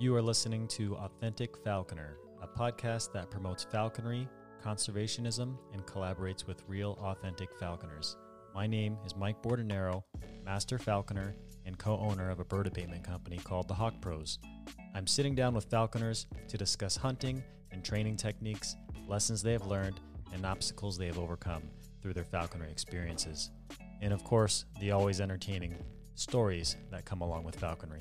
You are listening to Authentic Falconer, a podcast that promotes falconry, conservationism, and collaborates with real, authentic falconers. My name is Mike Bordenero, master falconer and co-owner of a bird abatement company called The Hawk Pros. I'm sitting down with falconers to discuss hunting and training techniques, lessons they have learned, and obstacles they have overcome through their falconry experiences. And of course, the always entertaining stories that come along with falconry.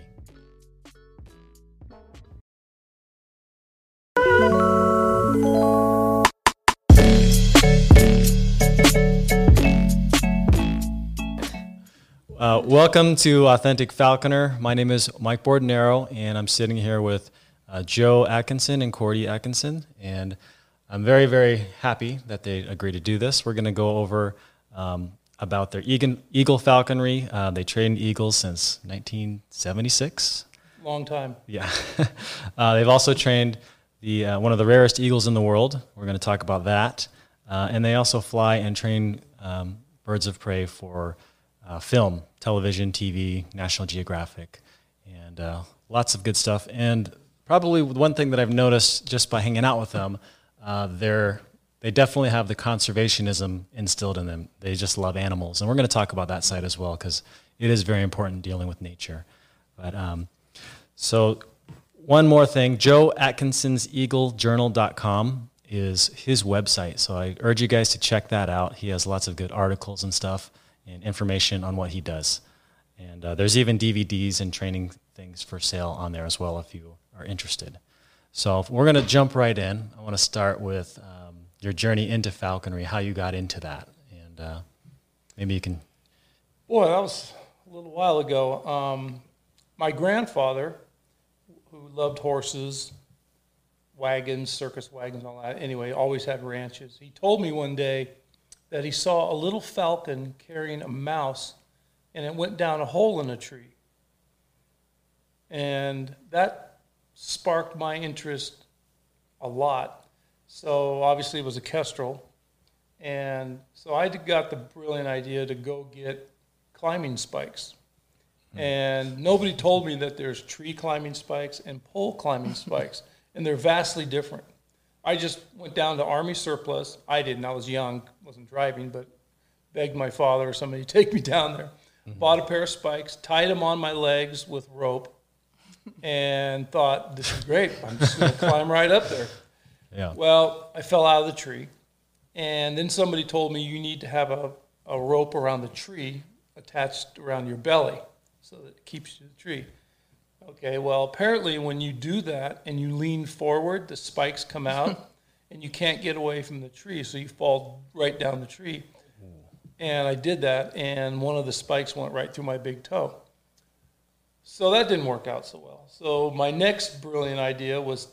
Welcome to Authentic Falconer. My name is Mike Bordenero, and I'm sitting here with Joe Atkinson and Cordy Atkinson, and I'm very, very happy that they agreed to do this. We're going to go over about their eagle falconry. They trained eagles since 1976. Long time. Yeah. They've also trained one of the rarest eagles in the world. We're going to talk about that. And they also fly and train birds of prey for film, television, TV, National Geographic, and lots of good stuff. And probably one thing that I've noticed just by hanging out with them, they definitely have the conservationism instilled in them. They just love animals. And we're going to talk about that side as well, because it is very important dealing with nature. But so one more thing, Joe Atkinson's Eagle Journal.com is his website. So I urge you guys to check that out. He has lots of good articles and stuff, and information on what he does. And there's even DVDs and training things for sale on there as well if you are interested. So we're going to jump right in. I want to start with your journey into falconry, how you got into that. And maybe you can... Boy, that was a little while ago. My grandfather, who loved horses, wagons, circus wagons, all that, anyway, always had ranches. He told me one day that he saw a little falcon carrying a mouse, and it went down a hole in a tree. And that sparked my interest a lot. So obviously it was a kestrel. And so I got the brilliant idea to go get climbing spikes. And nobody told me that there's tree climbing spikes and pole climbing spikes, and they're vastly different. I just went down to Army surplus. I was young, wasn't driving, but begged my father or somebody to take me down there. Mm-hmm. Bought a pair of spikes, tied them on my legs with rope, and thought, this is great. I'm just going to climb right up there. Yeah. Well, I fell out of the tree, and then somebody told me you need to have a rope around the tree attached around your belly so that it keeps you to the tree. Okay, well, apparently when you do that and you lean forward, the spikes come out, and you can't get away from the tree, so you fall right down the tree. And I did that, and one of the spikes went right through my big toe. So that didn't work out so well. So my next brilliant idea was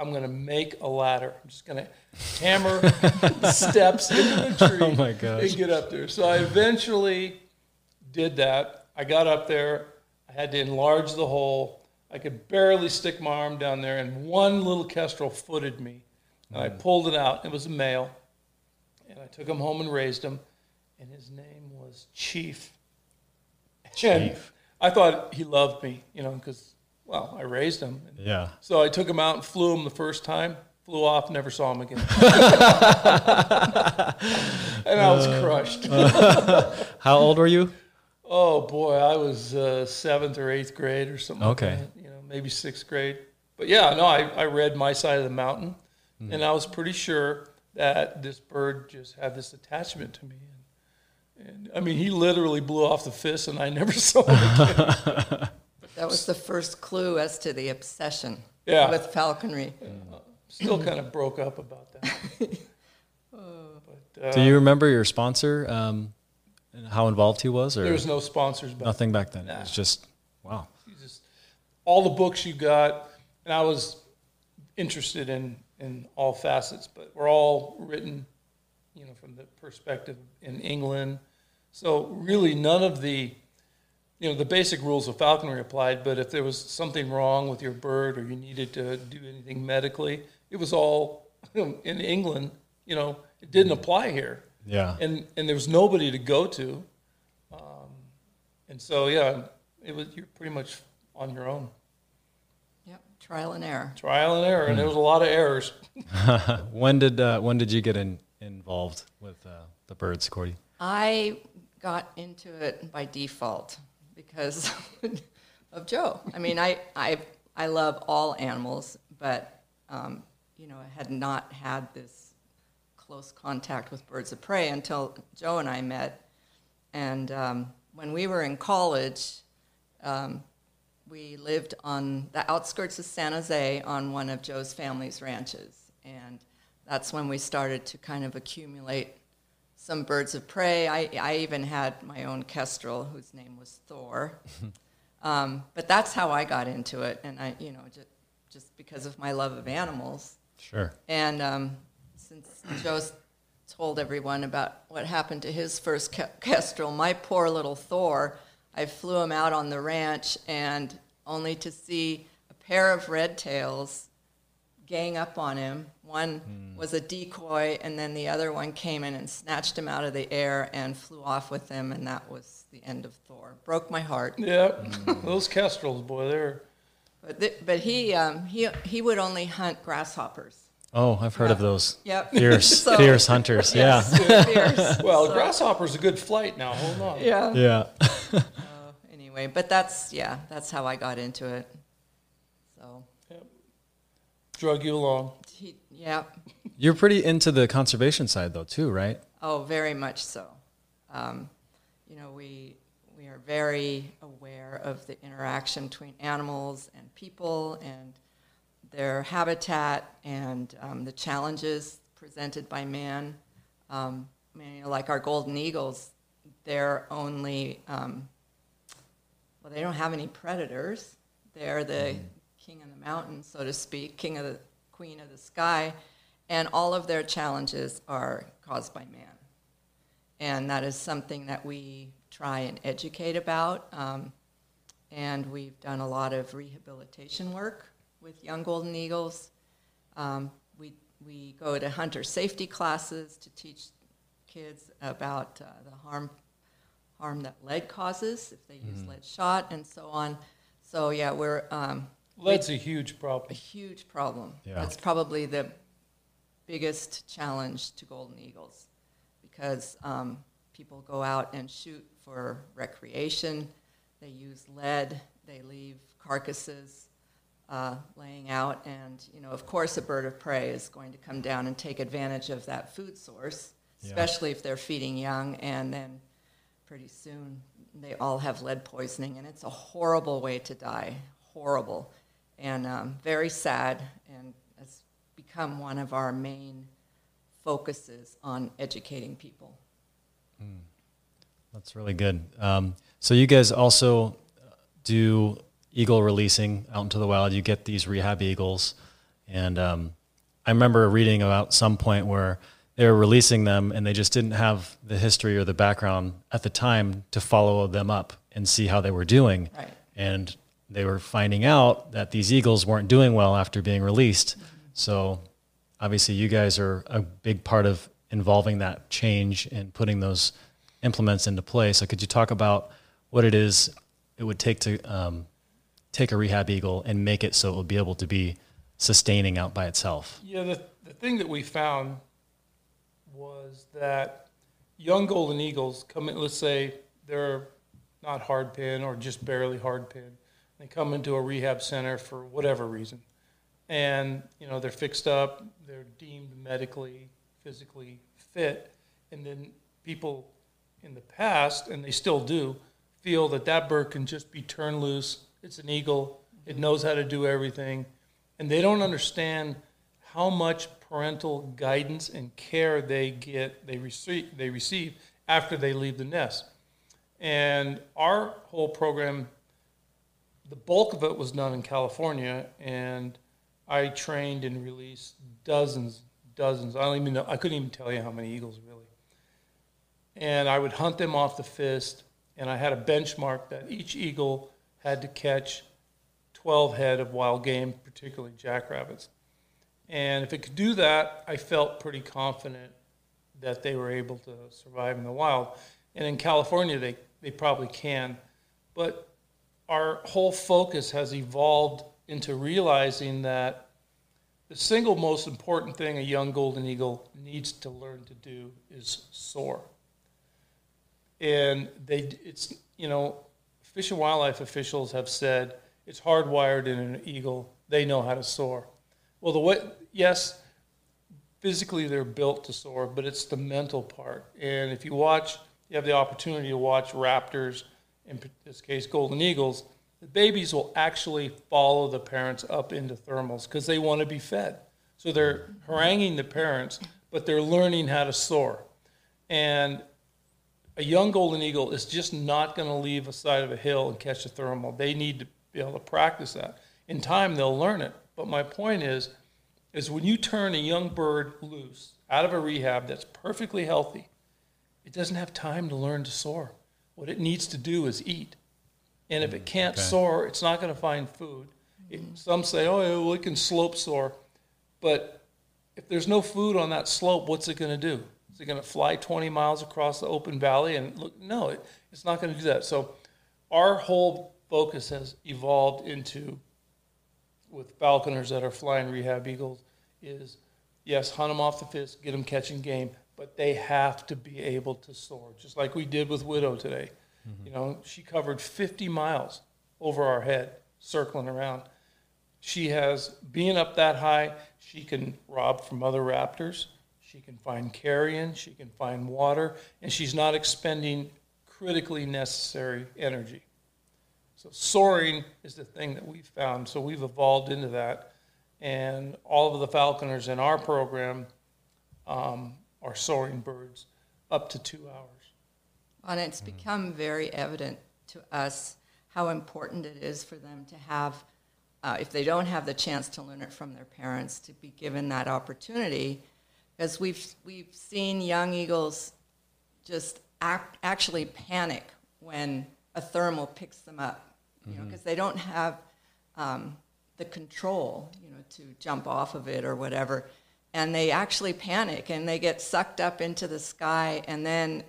I'm going to make a ladder. I'm just going to hammer steps into the tree and get up there. So I eventually did that. I got up there. I had to enlarge the hole. I could barely stick my arm down there, and one little kestrel footed me. And I pulled it out. It was a male. And I took him home and raised him, and his name was Chief. And I thought he loved me, because, I raised him. Yeah. So I took him out and flew him the first time, flew off, never saw him again. And I was crushed. How old were you? Oh, boy, I was 7th or 8th grade or something like that, maybe 6th grade. But, I read My Side of the Mountain, and I was pretty sure that this bird just had this attachment to me. And I mean, he literally blew off the fist, and I never saw him again. That was the first clue as to the obsession with falconry. Still kind of broke up about that. Do you remember your sponsor? And how involved he was? Or there was no sponsors back then. Nothing back then. Nah. It was just, wow. All the books you got, and I was interested in all facets, but were all written, from the perspective in England. So really none of the, the basic rules of falconry applied, but if there was something wrong with your bird or you needed to do anything medically, it was all in England, it didn't apply here. Yeah, and there was nobody to go to, and so you're pretty much on your own. Yep, trial and error. Trial and error, and there was a lot of errors. When did you get involved with the birds, Cordy? I got into it by default because of Joe. I mean, I love all animals, but you know, I had not had this close contact with birds of prey until Joe and I met. And when we were in college, we lived on the outskirts of San Jose on one of Joe's family's ranches. And that's when we started to kind of accumulate some birds of prey. I even had my own kestrel, whose name was Thor. But that's how I got into it. And I, you know, just because of my love of animals. Sure. And since Joe's told everyone about what happened to his first kestrel, my poor little Thor, I flew him out on the ranch, and only to see a pair of red tails gang up on him. One was a decoy, and then the other one came in and snatched him out of the air and flew off with him, and that was the end of Thor. Broke my heart. Yeah, those kestrels, boy, they're... But he would only hunt grasshoppers. Oh, I've heard of those. Yep. Fierce, fierce hunters, yeah. Fierce. Well, grasshopper's a good flight now, hold on. Yeah. Yeah. Anyway, but that's how I got into it. So. Yep. Drug you along. Yeah. You're pretty into the conservation side, though, too, right? Oh, very much so. You know, we are very aware of the interaction between animals and people and their habitat and the challenges presented by man. You know, like our golden eagles, they're only, well, they don't have any predators. They're the king of the mountain, so to speak, queen of the sky, and all of their challenges are caused by man. And that is something that we try and educate about. And we've done a lot of rehabilitation work with young golden eagles. We go to hunter safety classes to teach kids about the harm that lead causes if they use lead shot and so on. So yeah, we're... lead's a huge problem. A huge problem. Yeah. That's probably the biggest challenge to golden eagles because people go out and shoot for recreation. They use lead. They leave carcasses laying out, and you know, of course, a bird of prey is going to come down and take advantage of that food source, especially if they're feeding young, and then pretty soon they all have lead poisoning, and it's a horrible way to die, horrible, and very sad, and it's become one of our main focuses on educating people. Mm. That's really good. So you guys also do eagle releasing out into the wild. You get these rehab eagles. And I remember reading about some point where they were releasing them and they just didn't have the history or the background at the time to follow them up and see how they were doing. Right. And they were finding out that these eagles weren't doing well after being released. Mm-hmm. So obviously you guys are a big part of involving that change and putting those implements into play. So could you talk about what it would take to take a rehab eagle and make it so it would be able to be sustaining out by itself? Yeah, the thing that we found was that young golden eagles come in, let's say they're not hard pin or just barely hard pin. They come into a rehab center for whatever reason. And, you know, they're fixed up, they're deemed medically, physically fit. And then people in the past, and they still do, feel that that bird can just be turned loose. It's an eagle. It knows how to do everything. And they don't understand how much parental guidance and care they receive after they leave the nest. And our whole program, the bulk of it was done in California, and I trained and released dozens. I don't even know, I couldn't even tell you how many eagles really. And I would hunt them off the fist, and I had a benchmark that each eagle had to catch 12 head of wild game, particularly jackrabbits. And if it could do that, I felt pretty confident that they were able to survive in the wild. And in California, they probably can. But our whole focus has evolved into realizing that the single most important thing a young golden eagle needs to learn to do is soar. And Fish and Wildlife officials have said it's hardwired in an eagle. They know how to soar. Well, yes, physically they're built to soar, but it's the mental part. And if you have the opportunity to watch raptors, in this case golden eagles, the babies will actually follow the parents up into thermals because they want to be fed. So they're haranguing the parents, but they're learning how to soar. And a young golden eagle is just not going to leave a side of a hill and catch a thermal. They need to be able to practice that. In time, they'll learn it. But my point is when you turn a young bird loose out of a rehab that's perfectly healthy, it doesn't have time to learn to soar. What it needs to do is eat. And if it can't soar, it's not going to find food. Some say, it can slope soar. But if there's no food on that slope, what's it going to do? Is it going to fly 20 miles across the open valley? And look, no, it's not going to do that. So our whole focus has evolved into, with falconers that are flying rehab eagles, is, yes, hunt them off the fish, get them catching game, but they have to be able to soar, just like we did with Widow today. You know, she covered 50 miles over our head, circling around. She has, being up that high, she can rob from other raptors. She can find carrion. She can find water. And she's not expending critically necessary energy. So soaring is the thing that we've found. So we've evolved into that. And all of the falconers in our program are soaring birds up to 2 hours. And it's become very evident to us how important it is for them to have, if they don't have the chance to learn it from their parents, to be given that opportunity. Because we've seen young eagles just actually panic when a thermal picks them up, you know, because they don't have the control, you know, to jump off of it or whatever, and they actually panic and they get sucked up into the sky, and then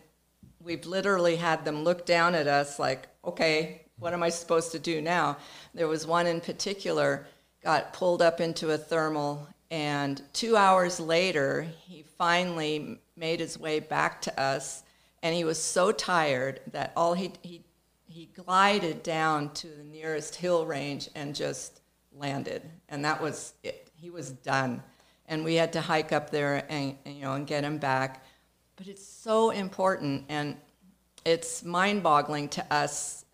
we've literally had them look down at us like, okay, what am I supposed to do now? There was one in particular, got pulled up into a thermal, and 2 hours later, he finally made his way back to us, and he was so tired that he glided down to the nearest hill range and just landed, and that was it. He was done, and we had to hike up there and get him back. But it's so important, and it's mind-boggling to us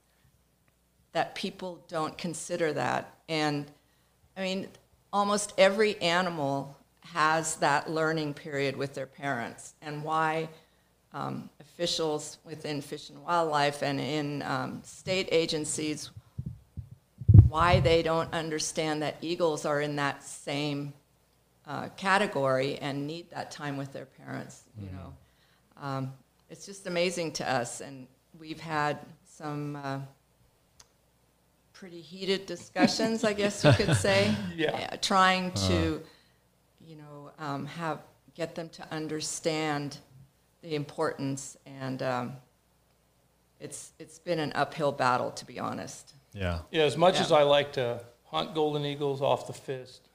that people don't consider that. And, I mean, almost every animal has that learning period with their parents, and why officials within Fish and Wildlife and in state agencies, why they don't understand that eagles are in that same category and need that time with their parents, you know. It's just amazing to us, and we've had some pretty heated discussions, I guess you could say, trying to, get them to understand the importance, and it's been an uphill battle, to be honest. Yeah. As much as I like to hunt golden eagles off the fist.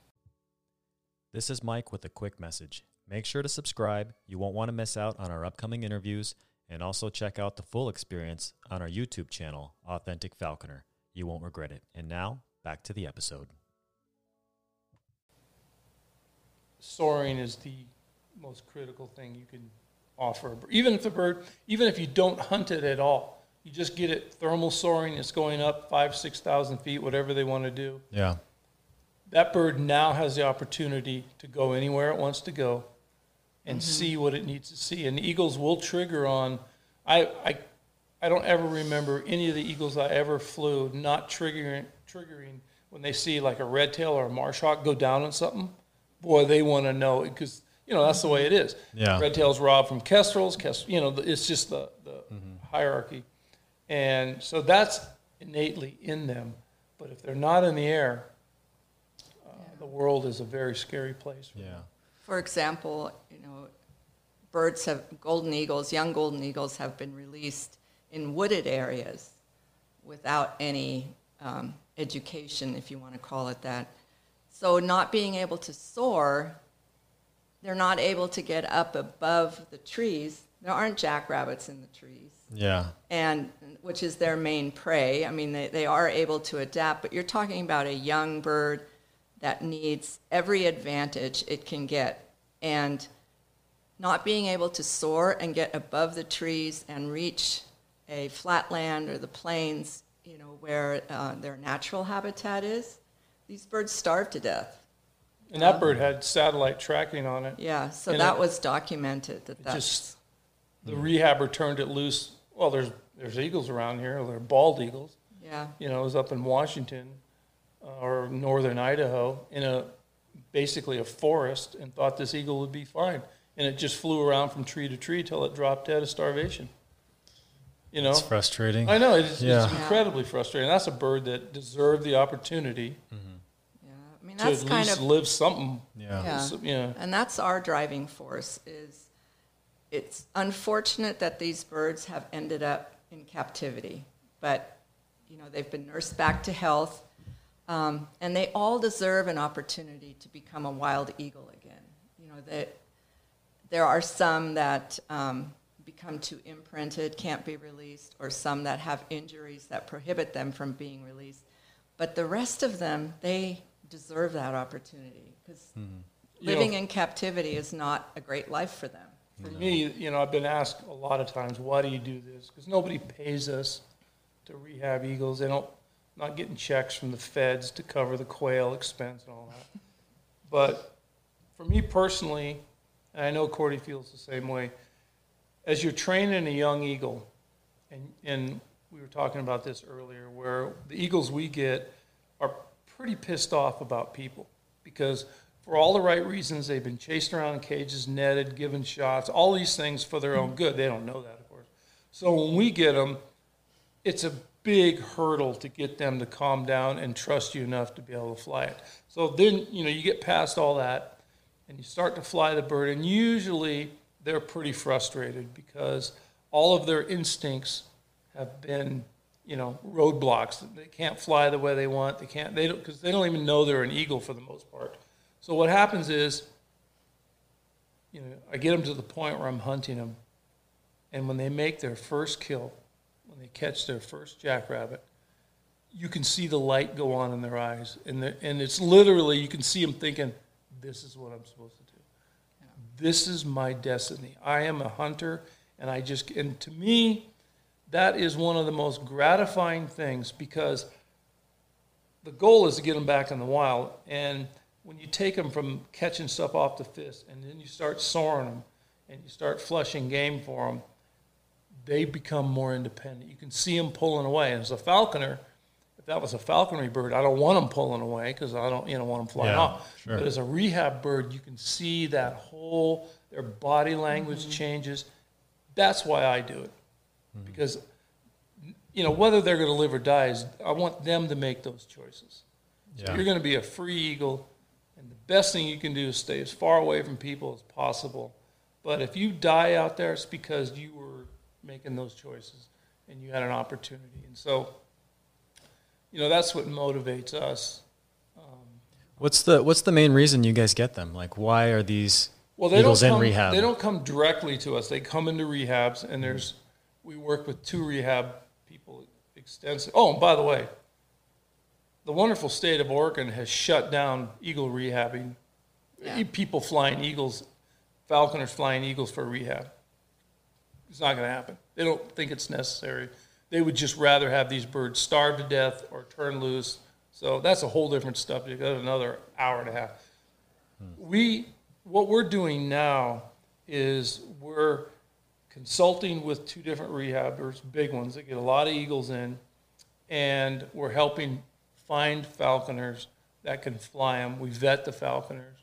This is Mike with a quick message. Make sure to subscribe. You won't want to miss out on our upcoming interviews, and also check out the full experience on our YouTube channel, Authentic Falconer. You won't regret it. And now, back to the episode. Soaring is the most critical thing you can offer. Even if you don't hunt it at all, you just get it thermal soaring. It's going up 5,000-6,000 feet, whatever they want to do. Yeah. That bird now has the opportunity to go anywhere it wants to go and see what it needs to see. And the eagles will trigger on. I don't ever remember any of the eagles I ever flew not triggering when they see like a red tail or a marsh hawk go down on something. Boy, they want to know, because, you know, that's the way it is. Yeah. Red tails robbed from kestrels. It's just the hierarchy. And so that's innately in them. But if they're not in the air, the world is a very scary place. Yeah. For example, you know, young golden eagles have been released in wooded areas without any education, if you want to call it that. So not being able to soar, they're not able to get up above the trees. There aren't jackrabbits in the trees. Yeah. And which is their main prey. I mean, they are able to adapt, but you're talking about a young bird that needs every advantage it can get. And not being able to soar and get above the trees and reach a flatland or the plains, you know, where their natural habitat is, these birds starve to death. And that bird had satellite tracking on it. Yeah, so and that was documented. The rehabber turned it loose. Well, there's eagles around here. They're bald eagles. Yeah. You know, it was up in Washington or northern Idaho in basically a forest, and thought this eagle would be fine. And it just flew around from tree to tree till it dropped dead of starvation. You know, it's frustrating. I know. It's incredibly frustrating. That's a bird that deserved the opportunity. Mm-hmm. I mean, that's to at least live something. Yeah. And that's our driving force. Is it's unfortunate that these birds have ended up in captivity, but you know, they've been nursed back to health, and they all deserve an opportunity to become a wild eagle again. You know, that there are some that become too imprinted, can't be released, or some that have injuries that prohibit them from being released. But the rest of them, they deserve that opportunity, because living in captivity is not a great life for them. For me, you know, I've been asked a lot of times, why do you do this? Because nobody pays us to rehab eagles. They don't, not getting checks from the feds to cover the quail expense and all that. But for me personally, and I know Cordy feels the same way, as you're training a young eagle, and we were talking about this earlier, where the eagles we get are pretty pissed off about people, because for all the right reasons, they've been chased around in cages, netted, given shots, all these things for their own good. They don't know that, of course. So when we get them, it's a big hurdle to get them to calm down and trust you enough to be able to fly it. So then, you know, you get past all that and you start to fly the bird, and usually they're pretty frustrated because all of their instincts have been, you know, roadblocks. They can't fly the way they want. They can't, they don't, because they don't even know they're an eagle for the most part. So what happens is, you know, I get them to the point where I'm hunting them, and when they make their first kill, when they catch their first jackrabbit, you can see the light go on in their eyes, and it's literally, you can see them thinking, this is what I'm supposed to do. Yeah. This is my destiny. I am a hunter, and to me, that is one of the most gratifying things, because the goal is to get them back in the wild. And when you take them from catching stuff off the fist and then you start soaring them and you start flushing game for them, they become more independent. You can see them pulling away. And as a falconer, if that was a falconry bird, I don't want them pulling away because I don't, you know, want them flying off. Sure. But as a rehab bird, you can see that whole, their body language changes. That's why I do it. Because, you know, whether they're going to live or die, is I want them to make those choices. So you're going to be a free eagle, and the best thing you can do is stay as far away from people as possible. But if you die out there, it's because you were making those choices and you had an opportunity. And so, you know, that's what motivates us. What's the main reason you guys get them? Like, why are these eagles in rehab? They don't come directly to us. They come into rehabs, and there's... We work with 2 rehab people extensively. Oh, and by the way, the wonderful state of Oregon has shut down eagle rehabbing. Yeah. People flying eagles, falconers flying eagles for rehab. It's not going to happen. They don't think it's necessary. They would just rather have these birds starve to death or turn loose. So that's a whole different stuff. You've got another hour and a half. What we're doing now is we're consulting with 2 different rehabbers, big ones that get a lot of eagles in, and we're helping find falconers that can fly them. We vet the falconers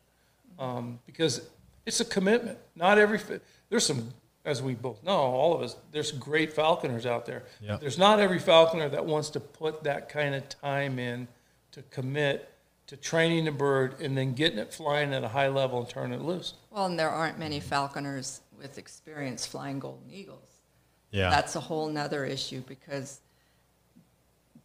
because it's a commitment. Not every there's some, as we both know, all of us, there's great falconers out there. Yeah. There's not every falconer that wants to put that kind of time in to commit to training the bird and then getting it flying at a high level and turning it loose. Well, and there aren't many falconers with experience flying golden eagles. Yeah. That's a whole nother issue, because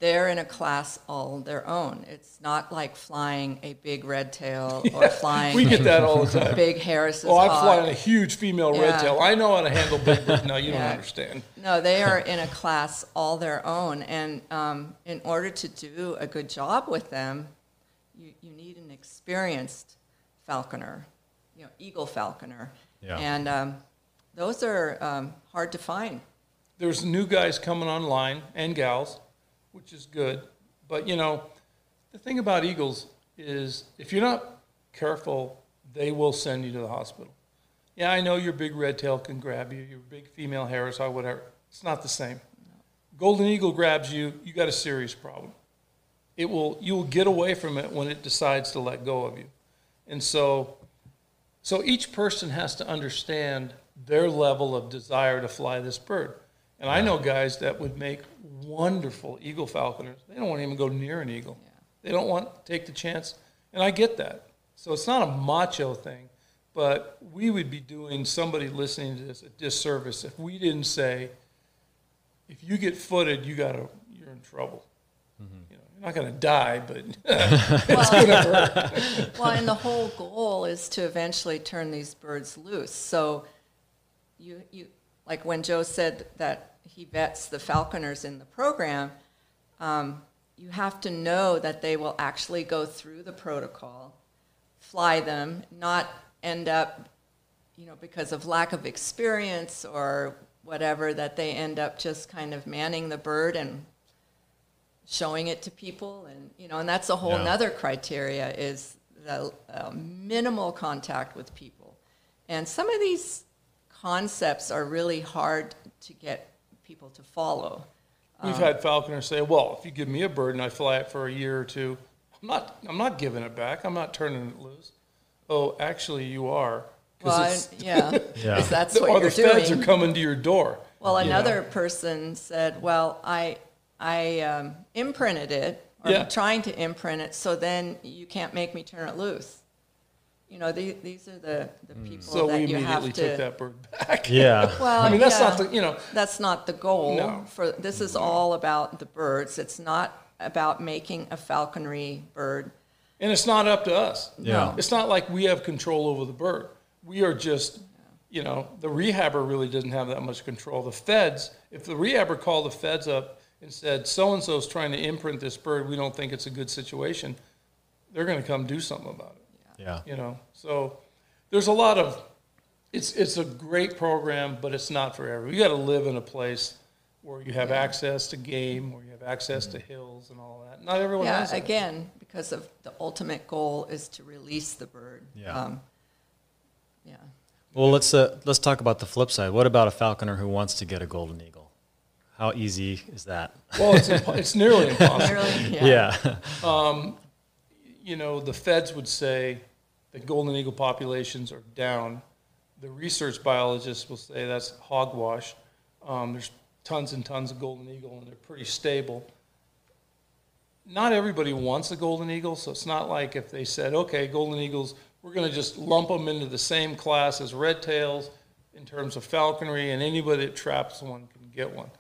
they're in a class all their own. It's not like flying a big red tail or flying we get that all the time. Big Harris's hawk. Oh, I'm flying a huge female red tail. I know how to handle big, but no, you don't understand. No, they are in a class all their own. And in order to do a good job with them, you need an experienced falconer, you know, eagle falconer. Yeah. And those are hard to find. There's new guys coming online and gals, which is good. But, you know, the thing about eagles is if you're not careful, they will send you to the hospital. Yeah, I know your big red tail can grab you, your big female Harris or whatever. It's not the same. No. Golden eagle grabs you, you got a serious problem. You'll get away from it when it decides to let go of you. And so each person has to understand their level of desire to fly this bird. And I know guys that would make wonderful eagle falconers. They don't want to even go near an eagle. Yeah. They don't want to take the chance. And I get that. So it's not a macho thing, but we would be doing somebody listening to this a disservice if we didn't say, if you get footed, you're in trouble. Mm-hmm. You know, you're not going to die, but it's going to hurt. Well, and the whole goal is to eventually turn these birds loose. So you like when Joe said that he vets the falconers in the program, you have to know that they will actually go through the protocol, fly them, not end up, you know, because of lack of experience or whatever, that they end up just kind of manning the bird and showing it to people. And, you know, and that's a whole nother criteria is the minimal contact with people. And some of these concepts are really hard to get people to follow. We've had falconers say, well, if you give me a bird and I fly it for a year or two, I'm not giving it back. I'm not turning it loose. Oh, actually you are. Well, because that's what you're doing. Or the feds are coming to your door. Well, another person said, well, I imprinted it, or I'm trying to imprint it, so then you can't make me turn it loose. You know, these are the people so that you have to... So we immediately take that bird back. Yeah. Well, I mean, that's not the, you know... That's not the goal. No. This is all about the birds. It's not about making a falconry bird. And it's not up to us. Yeah. No. It's not like we have control over the bird. We are just, you know, the rehabber really doesn't have that much control. The feds, if the rehabber called the feds up and said, so-and-so's trying to imprint this bird, we don't think it's a good situation, they're going to come do something about it. Yeah. You know, so there's a lot of, it's a great program, but it's not for everyone. You got to live in a place where you have access to game, where you have access to hills and all that. Not everyone has that. Again, because of the ultimate goal is to release the bird. Yeah. Well, let's talk about the flip side. What about a falconer who wants to get a golden eagle? How easy is that? Well, it's nearly impossible. You know, the feds would say that golden eagle populations are down. The research biologists will say that's hogwash. There's tons and tons of golden eagle, and they're pretty stable. Not everybody wants a golden eagle, so it's not like if they said, okay, golden eagles, we're going to just lump them into the same class as red tails in terms of falconry, and anybody that traps one can get one.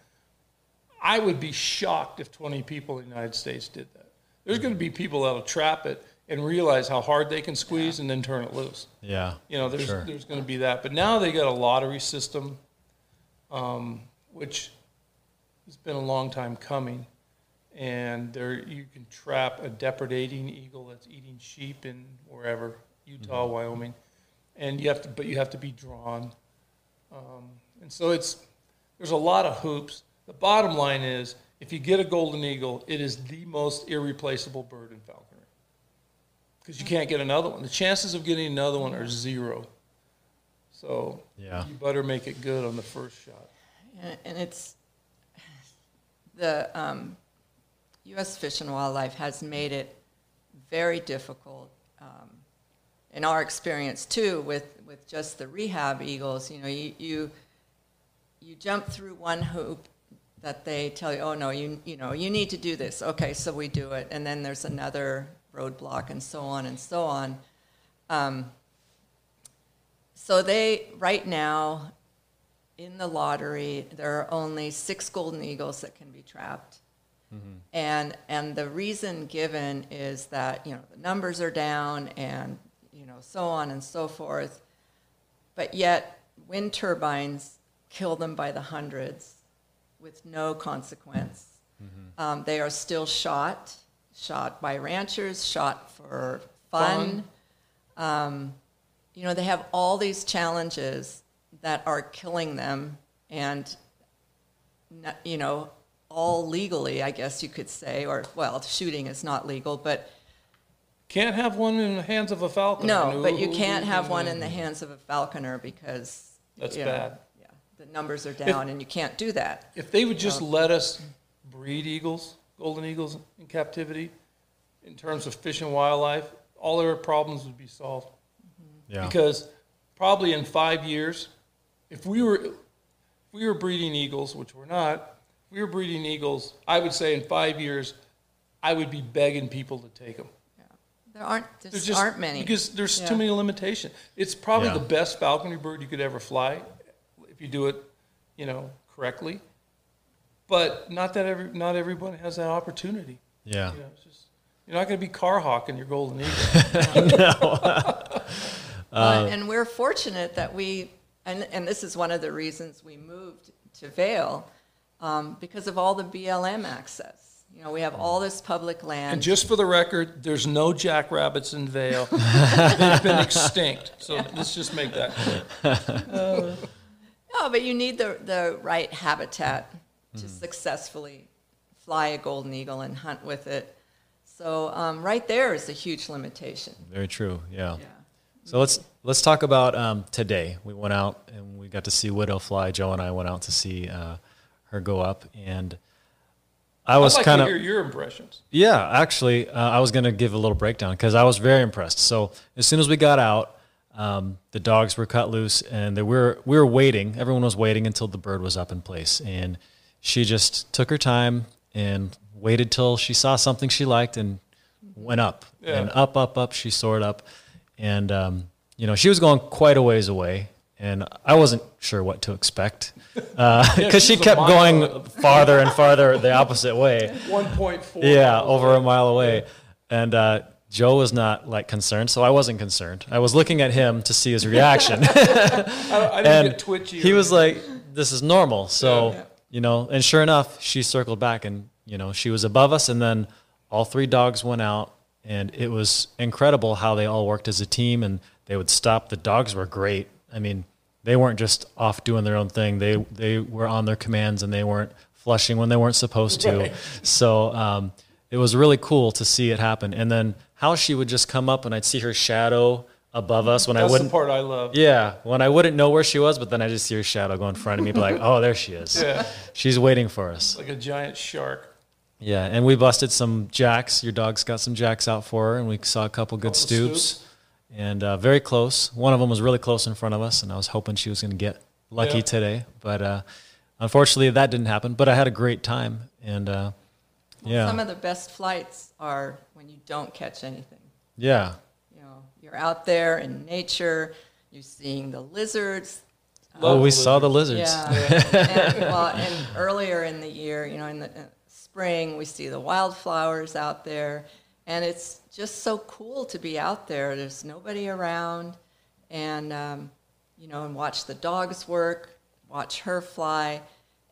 I would be shocked if 20 people in the United States did that. There's going to be people that'll trap it and realize how hard they can squeeze and then turn it loose. Yeah, you know, there's going to be that. But now they got a lottery system, which has been a long time coming, and you can trap a depredating eagle that's eating sheep in wherever, Utah, Wyoming, and you have to be drawn, and so there's a lot of hoops. The bottom line is, if you get a golden eagle, it is the most irreplaceable bird in falconry because you can't get another one. The chances of getting another one are zero. So you better make it good on the first shot. And it's the U.S. Fish and Wildlife has made it very difficult in our experience, too, with just the rehab eagles. You know, you jump through one hoop that they tell you, oh, no, you know, you need to do this. Okay, so we do it. And then there's another roadblock and so on and so on. So they, right now, in the lottery, there are only 6 golden eagles that can be trapped. Mm-hmm. And the reason given is that, you know, the numbers are down and, you know, so on and so forth. But yet wind turbines kill them by the hundreds with no consequence. Mm-hmm. They are still shot by ranchers, shot for fun. You know, they have all these challenges that are killing them, and, you know, all legally, I guess you could say, or, well, shooting is not legal, but... Can't have one in the hands of a falconer. No, but you can't have one in the hands of a falconer because... That's bad. Yeah, the numbers are down, and you can't do that. If they would just let us breed eagles, golden eagles, in captivity, in terms of fish and wildlife, all their problems would be solved. Mm-hmm. Yeah. Because probably in 5 years, if we were breeding eagles, which we're not... We were breeding eagles. I would say in 5 years, I would be begging people to take them. Yeah. There just aren't many, because there's too many limitations. It's probably the best falconry bird you could ever fly, if you do it, you know, correctly. But not everyone has that opportunity. Yeah, you know, it's just, you're not going to be car hawking your golden eagle. No. And we're fortunate that we, and this is one of the reasons we moved to Vail. Because of all the BLM access. You know, we have all this public land. And just for the record, there's no jackrabbits in Vail. They've been extinct. So let's just make that clear. No, but you need the right habitat to successfully fly a golden eagle and hunt with it. So right there is a huge limitation. Very true, yeah. So let's talk about today. We went out and we got to see Widow fly. Joe and I went out to see... her go up, and I was kind of... I'd like to hear your impressions. Yeah, actually, I was going to give a little breakdown because I was very impressed. So as soon as we got out, the dogs were cut loose, and we were waiting. Everyone was waiting until the bird was up in place, and she just took her time and waited till she saw something she liked and went up. Yeah. And up, she soared up. And, you know, she was going quite a ways away, and I wasn't sure what to expect because she kept going farther and farther the opposite way. 1.4. Yeah, over a mile away. And Joe was not, like, concerned, so I wasn't concerned. I was looking at him to see his reaction. I didn't get twitchy. He was like, this is normal. So, you know, and sure enough, she circled back, and, you know, she was above us, and then all three dogs went out, and it was incredible how they all worked as a team, and they would stop. The dogs were great. I mean, they weren't just off doing their own thing. They were on their commands, and they weren't flushing when they weren't supposed to. Right. So it was really cool to see it happen. And then how she would just come up, and I'd see her shadow above us when I wouldn't. That's the part I love. Yeah, when I wouldn't know where she was, but then I just see her shadow go in front of me, be like, oh, there she is. Yeah. She's waiting for us. Like a giant shark. Yeah, and we busted some jacks. Your dog's got some jacks out for her, and we saw a couple good stoops. And very close. One of them was really close in front of us, and I was hoping she was going to get lucky today. But unfortunately, that didn't happen. But I had a great time. And, some of the best flights are when you don't catch anything. Yeah. You know, you're out there in nature. You're seeing the lizards. Saw the lizards. Yeah. And earlier in the year, you know, in the spring, we see the wildflowers out there. And it's just so cool to be out there. There's nobody around, and you know, and watch the dogs work, watch her fly.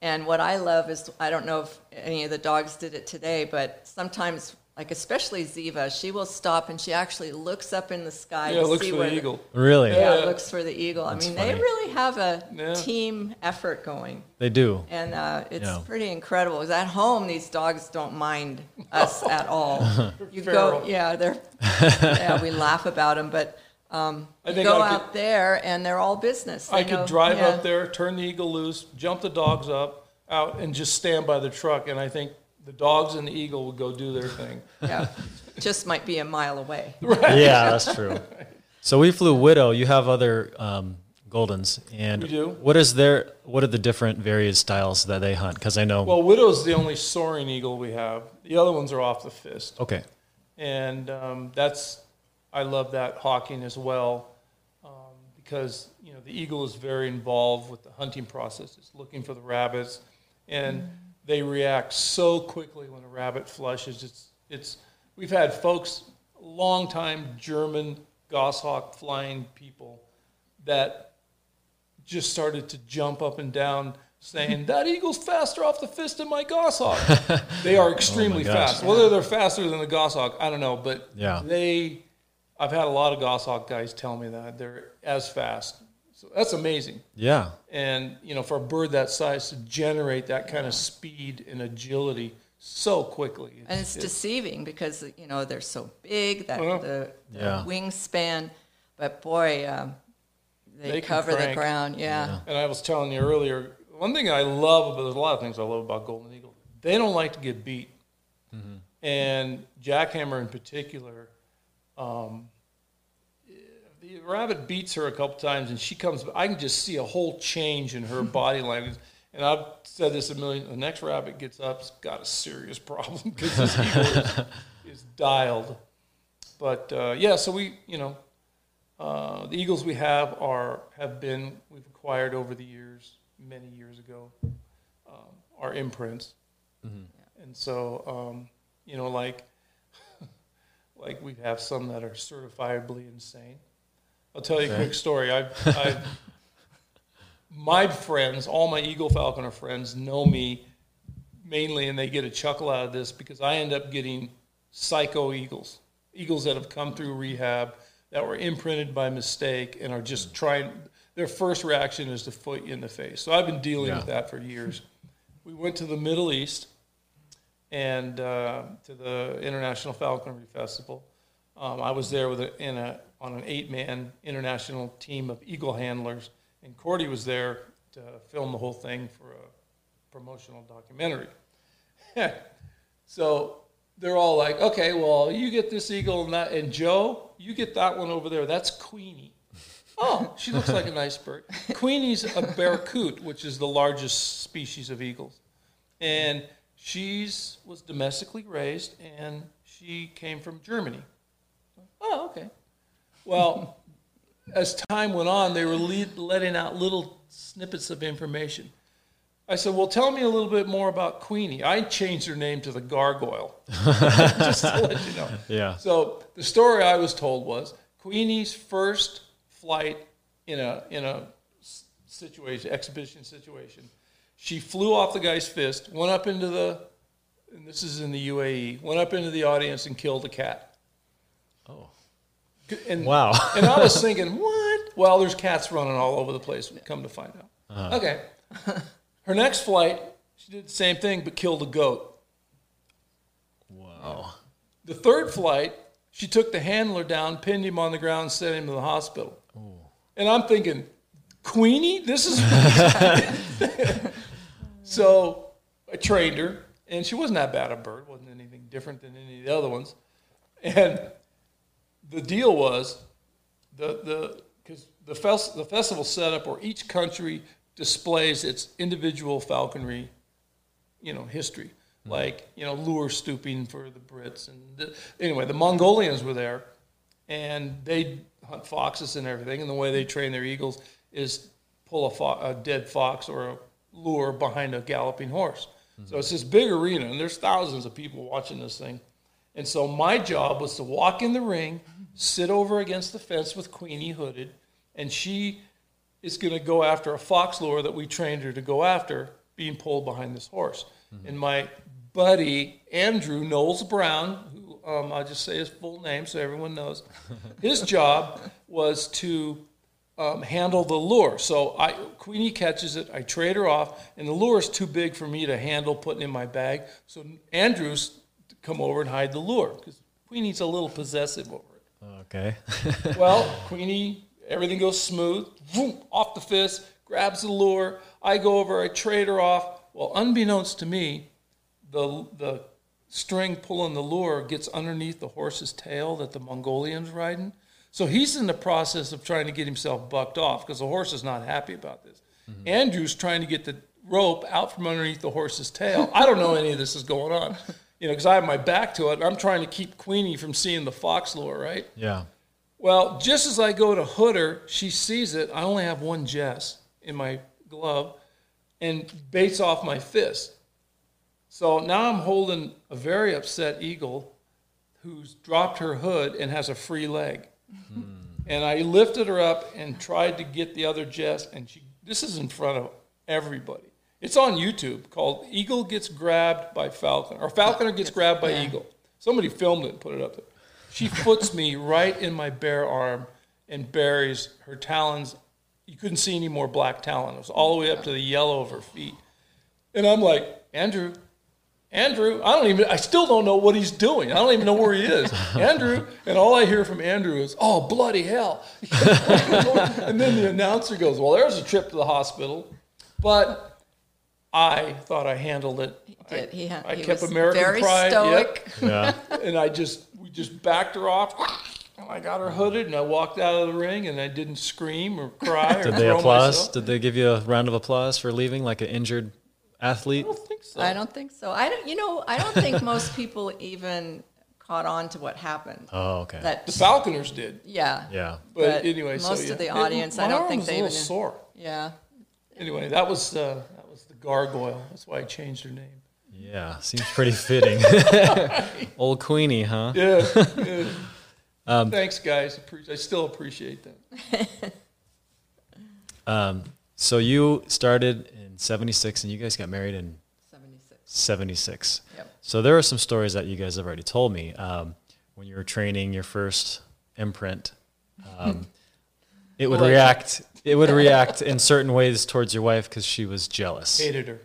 And what I love is, I don't know if any of the dogs did it today, but sometimes, like especially Ziva, she will stop and she actually looks up in the sky to see where the eagle. Really? Yeah, looks for the eagle. That's funny. They really have a team effort going. They do. And it's pretty incredible. Because at home, these dogs don't mind us at all. You go, we laugh about them, but you go out there and they're all business. I could drive up there, turn the eagle loose, jump the dogs out, and just stand by the truck, and I think the dogs and the eagle would go do their thing. Yeah, just might be a mile away. Right. Yeah, that's true. So we flew Widow. You have other Goldens, and we do. What are the different various styles that they hunt? Because I know. Well, Widow's the only soaring eagle we have. The other ones are off the fist. Okay. And I love that hawking as well, because you know the eagle is very involved with the hunting process. It's looking for the rabbits, and They react so quickly when a rabbit flushes. We've had folks, long-time German goshawk flying people, that just started to jump up and down saying, that eagle's faster off the fist than my goshawk. They are extremely fast. Whether they're faster than the goshawk, I don't know. But yeah, I've had a lot of goshawk guys tell me that they're as fast. So that's amazing. Yeah. And, you know, for a bird that size to generate that kind of speed and agility so quickly. And it's deceiving because, you know, they're so big, that the wingspan. But, boy, they cover the ground. Yeah. And I was telling you earlier, one thing I love, but there's a lot of things I love about golden eagle. They don't like to get beat. Mm-hmm. And jackhammer in particular, the rabbit beats her a couple times, and she comes. I can just see a whole change in her body language. And I've said this a million. The next rabbit gets up, it's got a serious problem because this eagle is dialed. But so the eagles we have we've acquired over the years, many years ago, are imprints, mm-hmm. and so like we have some that are certifiably insane. I'll tell you a quick story. My friends, all my Eagle Falconer friends, know me mainly, and they get a chuckle out of this because I end up getting psycho eagles, eagles that have come through rehab that were imprinted by mistake and are just trying. Their first reaction is to foot you in the face. So I've been dealing with that for years. We went to the Middle East and to the International Falconry Festival. I was there on an 8-man international team of eagle handlers, and Cordy was there to film the whole thing for a promotional documentary. So they're all like, okay, well, you get this eagle and that, and Joe, you get that one over there. That's Queenie. Oh, she looks like a nice bird. Queenie's a barracoot, which is the largest species of eagles. And she was domestically raised, and she came from Germany. Oh, okay. Well, as time went on, they were letting out little snippets of information. I said, well, tell me a little bit more about Queenie. I changed her name to the Gargoyle, just to let you know. Yeah. So the story I was told was Queenie's first flight in a situation, exhibition situation. She flew off the guy's fist, went up into and this is in the UAE, went up into the audience and killed a cat. Oh. And, wow. And I was thinking, what? Well, there's cats running all over the place, come to find out. Uh-huh. Okay. Her next flight, she did the same thing, but killed a goat. Wow. The third flight, she took the handler down, pinned him on the ground, sent him to the hospital. Ooh. And I'm thinking, Queenie? This is... So I trained her, and she wasn't that bad a bird. Wasn't anything different than any of the other ones. And... the deal was, the festival setup where each country displays its individual falconry, history. Mm-hmm. Like, lure stooping for the Brits. And anyway, the Mongolians were there, and they hunt foxes and everything, and the way they train their eagles is pull a dead fox or a lure behind a galloping horse. Mm-hmm. So it's this big arena, and there's thousands of people watching this thing. And so my job was to walk in the ring, sit over against the fence with Queenie hooded, and she is going to go after a fox lure that we trained her to go after, being pulled behind this horse. Mm-hmm. And my buddy, Andrew Knowles Brown, who I'll just say his full name so everyone knows, his job was to handle the lure. So Queenie catches it, I trade her off, and the lure is too big for me to handle putting in my bag. So Andrew's come over and hide the lure because Queenie's a little possessive over it. Okay. Well, Queenie, everything goes smooth. Vroom, off the fist, grabs the lure. I go over, I trade her off. Well, unbeknownst to me, the string pulling the lure gets underneath the horse's tail that the Mongolian's riding. So he's in the process of trying to get himself bucked off because the horse is not happy about this. Mm-hmm. Andrew's trying to get the rope out from underneath the horse's tail. I don't know any of this is going on. Because I have my back to it. I'm trying to keep Queenie from seeing the fox lure, right? Yeah. Well, just as I go to hood her, she sees it. I only have one Jess in my glove and baits off my fist. So now I'm holding a very upset eagle who's dropped her hood and has a free leg. And I lifted her up and tried to get the other jest, and she, this is in front of everybody. It's on YouTube, called Eagle Gets Grabbed by Falcon, or Falconer Gets Grabbed by Eagle. Somebody filmed it and put it up there. She foots me right in my bare arm and buries her talons. You couldn't see any more black talon. It was all the way up to the yellow of her feet. And I'm like, Andrew, I still don't know what he's doing. I don't even know where he is. Andrew, and all I hear from Andrew is, oh, bloody hell. And then the announcer goes, well, there's a trip to the hospital. But I thought I handled it. He did. He kept American very pride. Stoic. Yep. Yeah. And we just backed her off. And I got her hooded, and I walked out of the ring, and I didn't scream or cry or throw myself. Did they give you a round of applause for leaving like an injured athlete? I don't think so. I don't think most people even caught on to what happened. Oh, okay. The Falconers did. Yeah. Yeah. But anyway, most of the audience, I don't think they even. My arm was a little sore. Yeah. Anyway, that was the gargoyle. That's why I changed her name. Yeah, seems pretty fitting. Old Queenie, huh? Yeah. Thanks, guys. I still appreciate that. So you started in 76, and you guys got married in 76. Yep. So there are some stories that you guys have already told me. When you were training your first imprint, it would react in certain ways towards your wife because she was jealous. Hated her.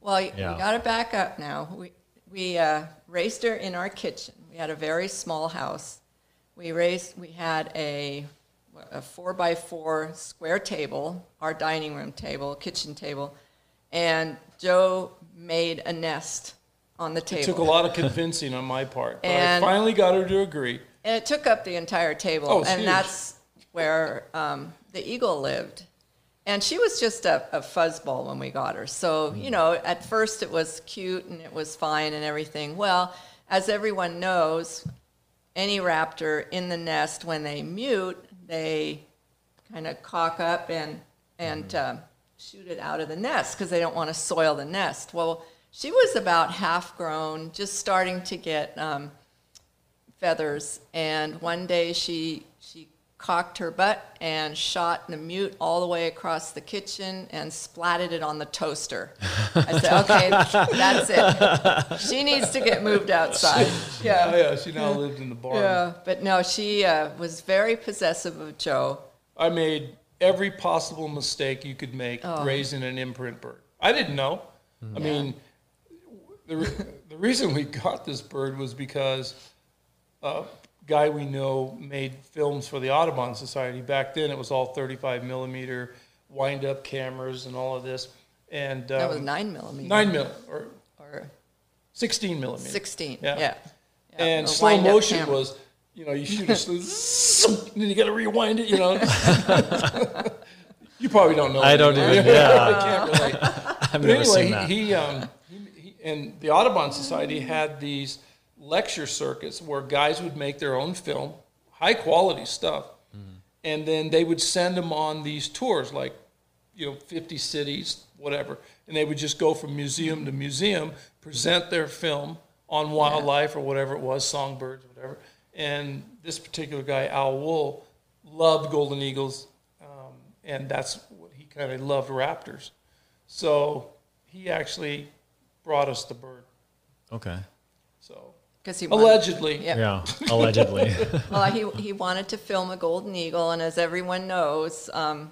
Well, we got to back up now. We raised her in our kitchen. We had a very small house. We had a 4x4 square table, our dining room table, kitchen table, and Joe made a nest on the table. It took a lot of convincing on my part, but I finally got her to agree. And it took up the entire table, huge. That's where the eagle lived. And she was just a fuzzball when we got her. So, at first it was cute and it was fine and everything. Well, as everyone knows, any raptor in the nest, when they mute, they kind of cock up and shoot it out of the nest because they don't want to soil the nest. Well, she was about half grown, just starting to get feathers. And one day she cocked her butt and shot the mute all the way across the kitchen and splatted it on the toaster. I said, okay, that's it. She needs to get moved outside. Yeah, she now lived in the barn. Yeah, but no, she was very possessive of Joe. I made every possible mistake you could make raising an imprint bird. I didn't know. Mm-hmm. I mean, the reason we got this bird was because... guy we know made films for the Audubon Society. Back then, it was all 35 millimeter wind-up cameras and all of this. And that was 9 millimeter. 9 mil or 16 millimeter. 16. Yeah. And slow motion camera. Was, you shoot a zoom, and then you got to rewind it. You probably don't know. I don't even. Yeah. I can't relate. I've never seen that. He and the Audubon Society had these lecture circuits where guys would make their own film, high quality stuff, and then they would send them on these tours, 50 cities, whatever, and they would just go from museum to museum, present their film on wildlife or whatever it was, songbirds, whatever. And this particular guy, Al Wool, loved golden eagles, and that's what he kind of loved, raptors. So he actually brought us the bird. Okay. So. Allegedly. Allegedly. Well, he wanted to film a golden eagle, and as everyone knows, and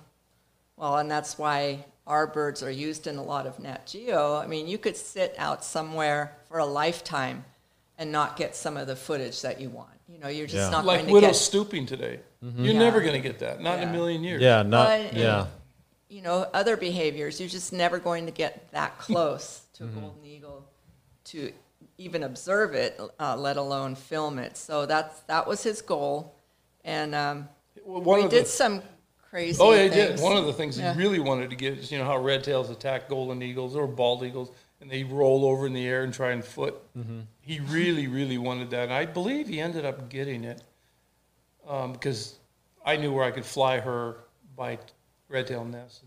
that's why our birds are used in a lot of Nat Geo. I mean, you could sit out somewhere for a lifetime and not get some of the footage that you want. You're just not going to get... Like widow stooping today. Mm-hmm. You're never going to get that. Not in a million years. Yeah, other behaviors. You're just never going to get that close to a golden eagle to... even observe it, let alone film it. So that was his goal, and some crazy. Oh, yeah, he did. One of the things he really wanted to get is how red tails attack golden eagles or bald eagles, and they roll over in the air and try and foot. Mm-hmm. He really, really wanted that, and I believe he ended up getting it because I knew where I could fly her by red tail nests,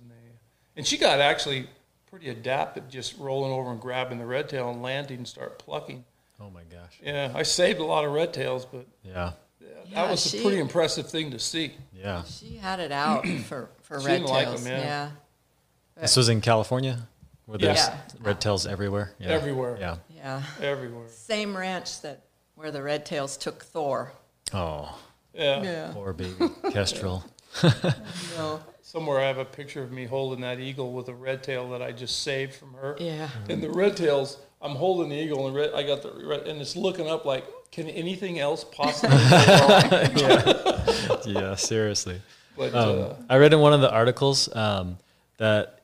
and she got actually pretty adept at just rolling over and grabbing the red tail and landing and start plucking. Oh my gosh! Yeah, I saved a lot of red tails, but that was a pretty impressive thing to see. Yeah, she had it out for red tails. Like them, yeah. This was in California, where there's red tails everywhere. Yeah. Everywhere. Yeah. Yeah. Everywhere. Same ranch where the red tails took Thor. Oh. Yeah. Poor baby kestrel. No. Somewhere I have a picture of me holding that eagle with a red tail that I just saved from her. Yeah. And the red tails, I'm holding the eagle and I got the red, and it's looking up like, can anything else possibly go wrong? Yeah, seriously. But I read in one of the articles that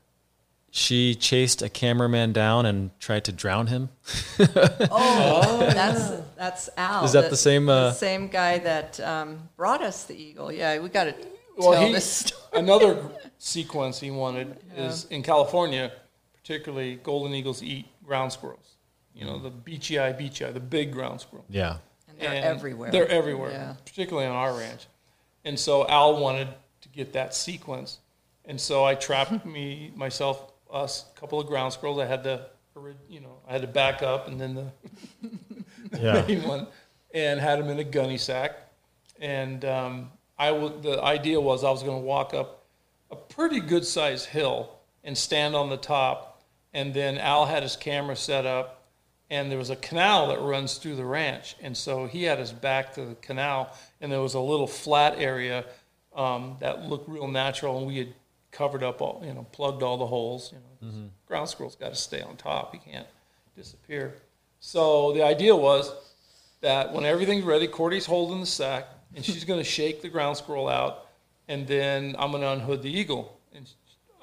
she chased a cameraman down and tried to drown him. That's Al. Is that the same? The same guy that brought us the eagle. Yeah, we got to tell this story. Another sequence he wanted is in California, particularly golden eagles eat ground squirrels. You know, the beachy-eye, the big ground squirrel. Yeah, and they're everywhere. They're everywhere, particularly on our ranch. And so Al wanted to get that sequence, and so I trapped us a couple of ground squirrels. I had to back up, and then the main one, and had them in a gunny sack. And the idea was I was going to walk up a pretty good sized hill and stand on the top. And then Al had his camera set up, and there was a canal that runs through the ranch. And so he had his back to the canal, and there was a little flat area that looked real natural, and we had covered up all, plugged all the holes. Ground squirrel's got to stay on top. He can't disappear. So the idea was that when everything's ready, Cordy's holding the sack, and she's going to shake the ground squirrel out, and then I'm going to unhood the eagle. And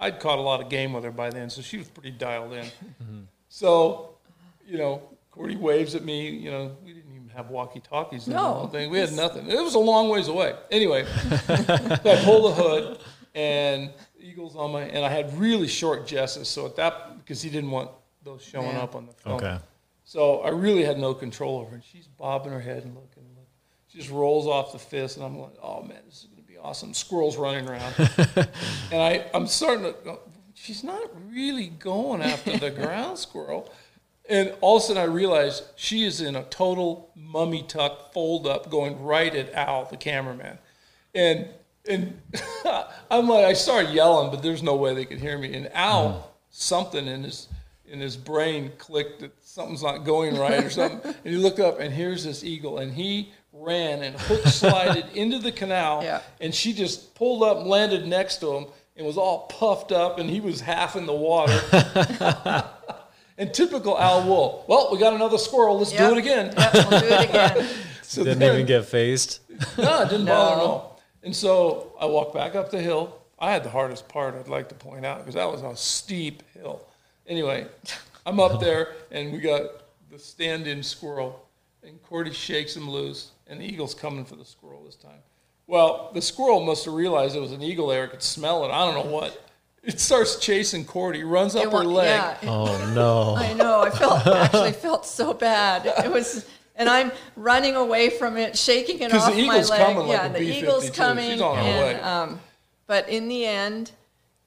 I'd caught a lot of game with her by then, so she was pretty dialed in. Mm-hmm. So, Cordy waves at me. We didn't even have walkie-talkies. We had nothing. It was a long ways away. Anyway, so I pull the hood, and eagles on my, and I had really short jesses, so at that, because he didn't want those showing up on the film. Okay. So I really had no control over it. She's bobbing her head and looking. She just rolls off the fist, and I'm like, oh man, this is going to be awesome. Squirrels running around. And I'm starting to go, she's not really going after the ground squirrel. And all of a sudden I realized she is in a total mummy tuck fold up going right at Al, the cameraman. And I started yelling, but there's no way they could hear me. And Al, something in his brain clicked that something's not going right or something. And he looked up, and here's this eagle. And he ran and hook-slided into the canal. Yeah. And she just pulled up and landed next to him and was all puffed up, and he was half in the water. And typical Al Wool. Well, we got another squirrel. Let's do it again. Yep, we'll do it again. So didn't even get phased? No, it didn't bother at all. And so I walked back up the hill. I had the hardest part, I'd like to point out, because that was a steep hill. Anyway, I'm up there, and we got the stand-in squirrel, and Cordy shakes him loose, and the eagle's coming for the squirrel this time. Well, the squirrel must have realized it was an eagle there. It could smell it. I don't know what. It starts chasing Cordy, runs up her leg. Yeah. Oh, no. I know. I actually felt so bad. It was... And I'm running away from it, shaking it off my leg. Because the eagle's coming like a B-52. The eagle's coming. She's on her way. But in the end,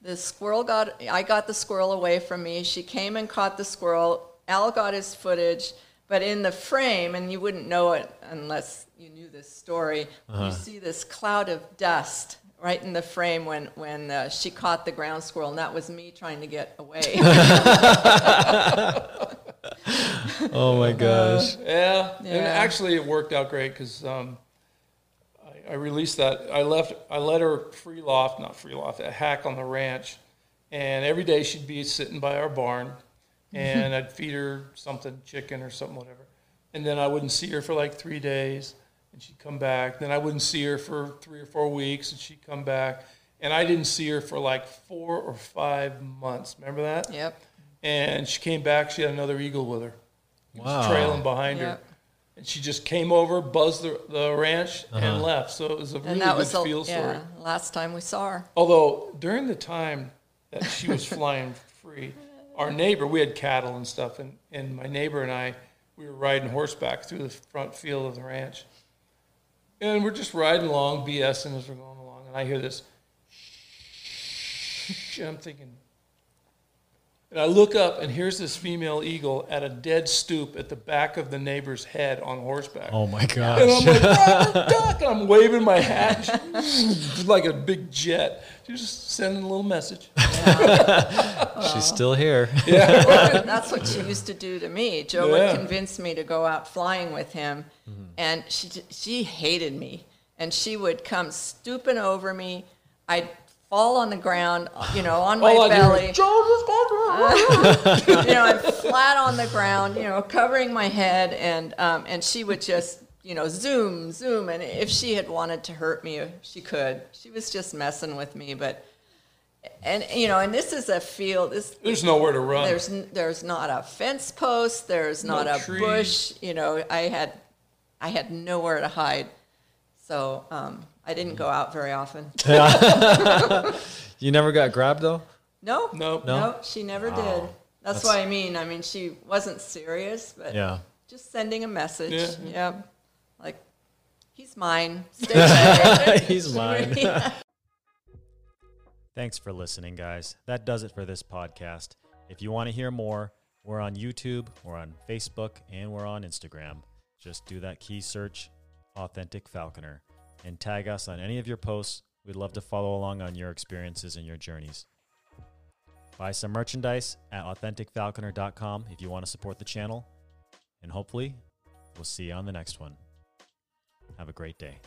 I got the squirrel away from me. She came and caught the squirrel. Al got his footage. But in the frame, and you wouldn't know it unless you knew this story, you see this cloud of dust right in the frame when she caught the ground squirrel. And that was me trying to get away. Oh my gosh. And actually it worked out great because I released that. I let her a hack on the ranch, and every day she'd be sitting by our barn, and I'd feed her something, chicken or something, whatever, and then I wouldn't see her for like 3 days, and she'd come back. Then I wouldn't see her for 3 or 4 weeks, and she'd come back, and I didn't see her for like 4 or 5 months. Remember that? Yep. And she came back. She had another eagle with her. He was trailing behind her. And she just came over, buzzed the ranch, and left. So it was a really good feel story. Last time we saw her. Although, during the time that she was flying free, our neighbor, we had cattle and stuff, and my neighbor and I, we were riding horseback through the front field of the ranch. And we're just riding along, BSing as we're going along, and I hear this shh, and I'm thinking... And I look up, and here's this female eagle at a dead stoop at the back of the neighbor's head on horseback. Oh, my gosh. And I'm like, Robert Duck! And I'm waving my hat like a big jet. She's just sending a little message. Yeah. She's still here. Yeah. Well, that's what she used to do to me. Joe would convince me to go out flying with him, and she hated me. And she would come stooping over me. I'd fall on the ground, you know, on my belly. You know, I'm flat on the ground, you know, covering my head, and she would just, you know, zoom. And if she had wanted to hurt me, she could. She was just messing with me, but. And, you know, and this is a field. There's nowhere to run. There's not a fence post. There's not a bush. You know, I had nowhere to hide. So I didn't go out very often. You never got grabbed, though? No, she never did. That's what I mean. I mean, she wasn't serious, but just sending a message. Yeah. Like, he's mine. Stay there. He's mine. Thanks for listening, guys. That does it for this podcast. If you want to hear more, we're on YouTube, we're on Facebook, and we're on Instagram. Just do that key search, Authentic Falconer, and tag us on any of your posts. We'd love to follow along on your experiences and your journeys. Buy some merchandise at AuthenticFalconer.com if you want to support the channel. And hopefully, we'll see you on the next one. Have a great day.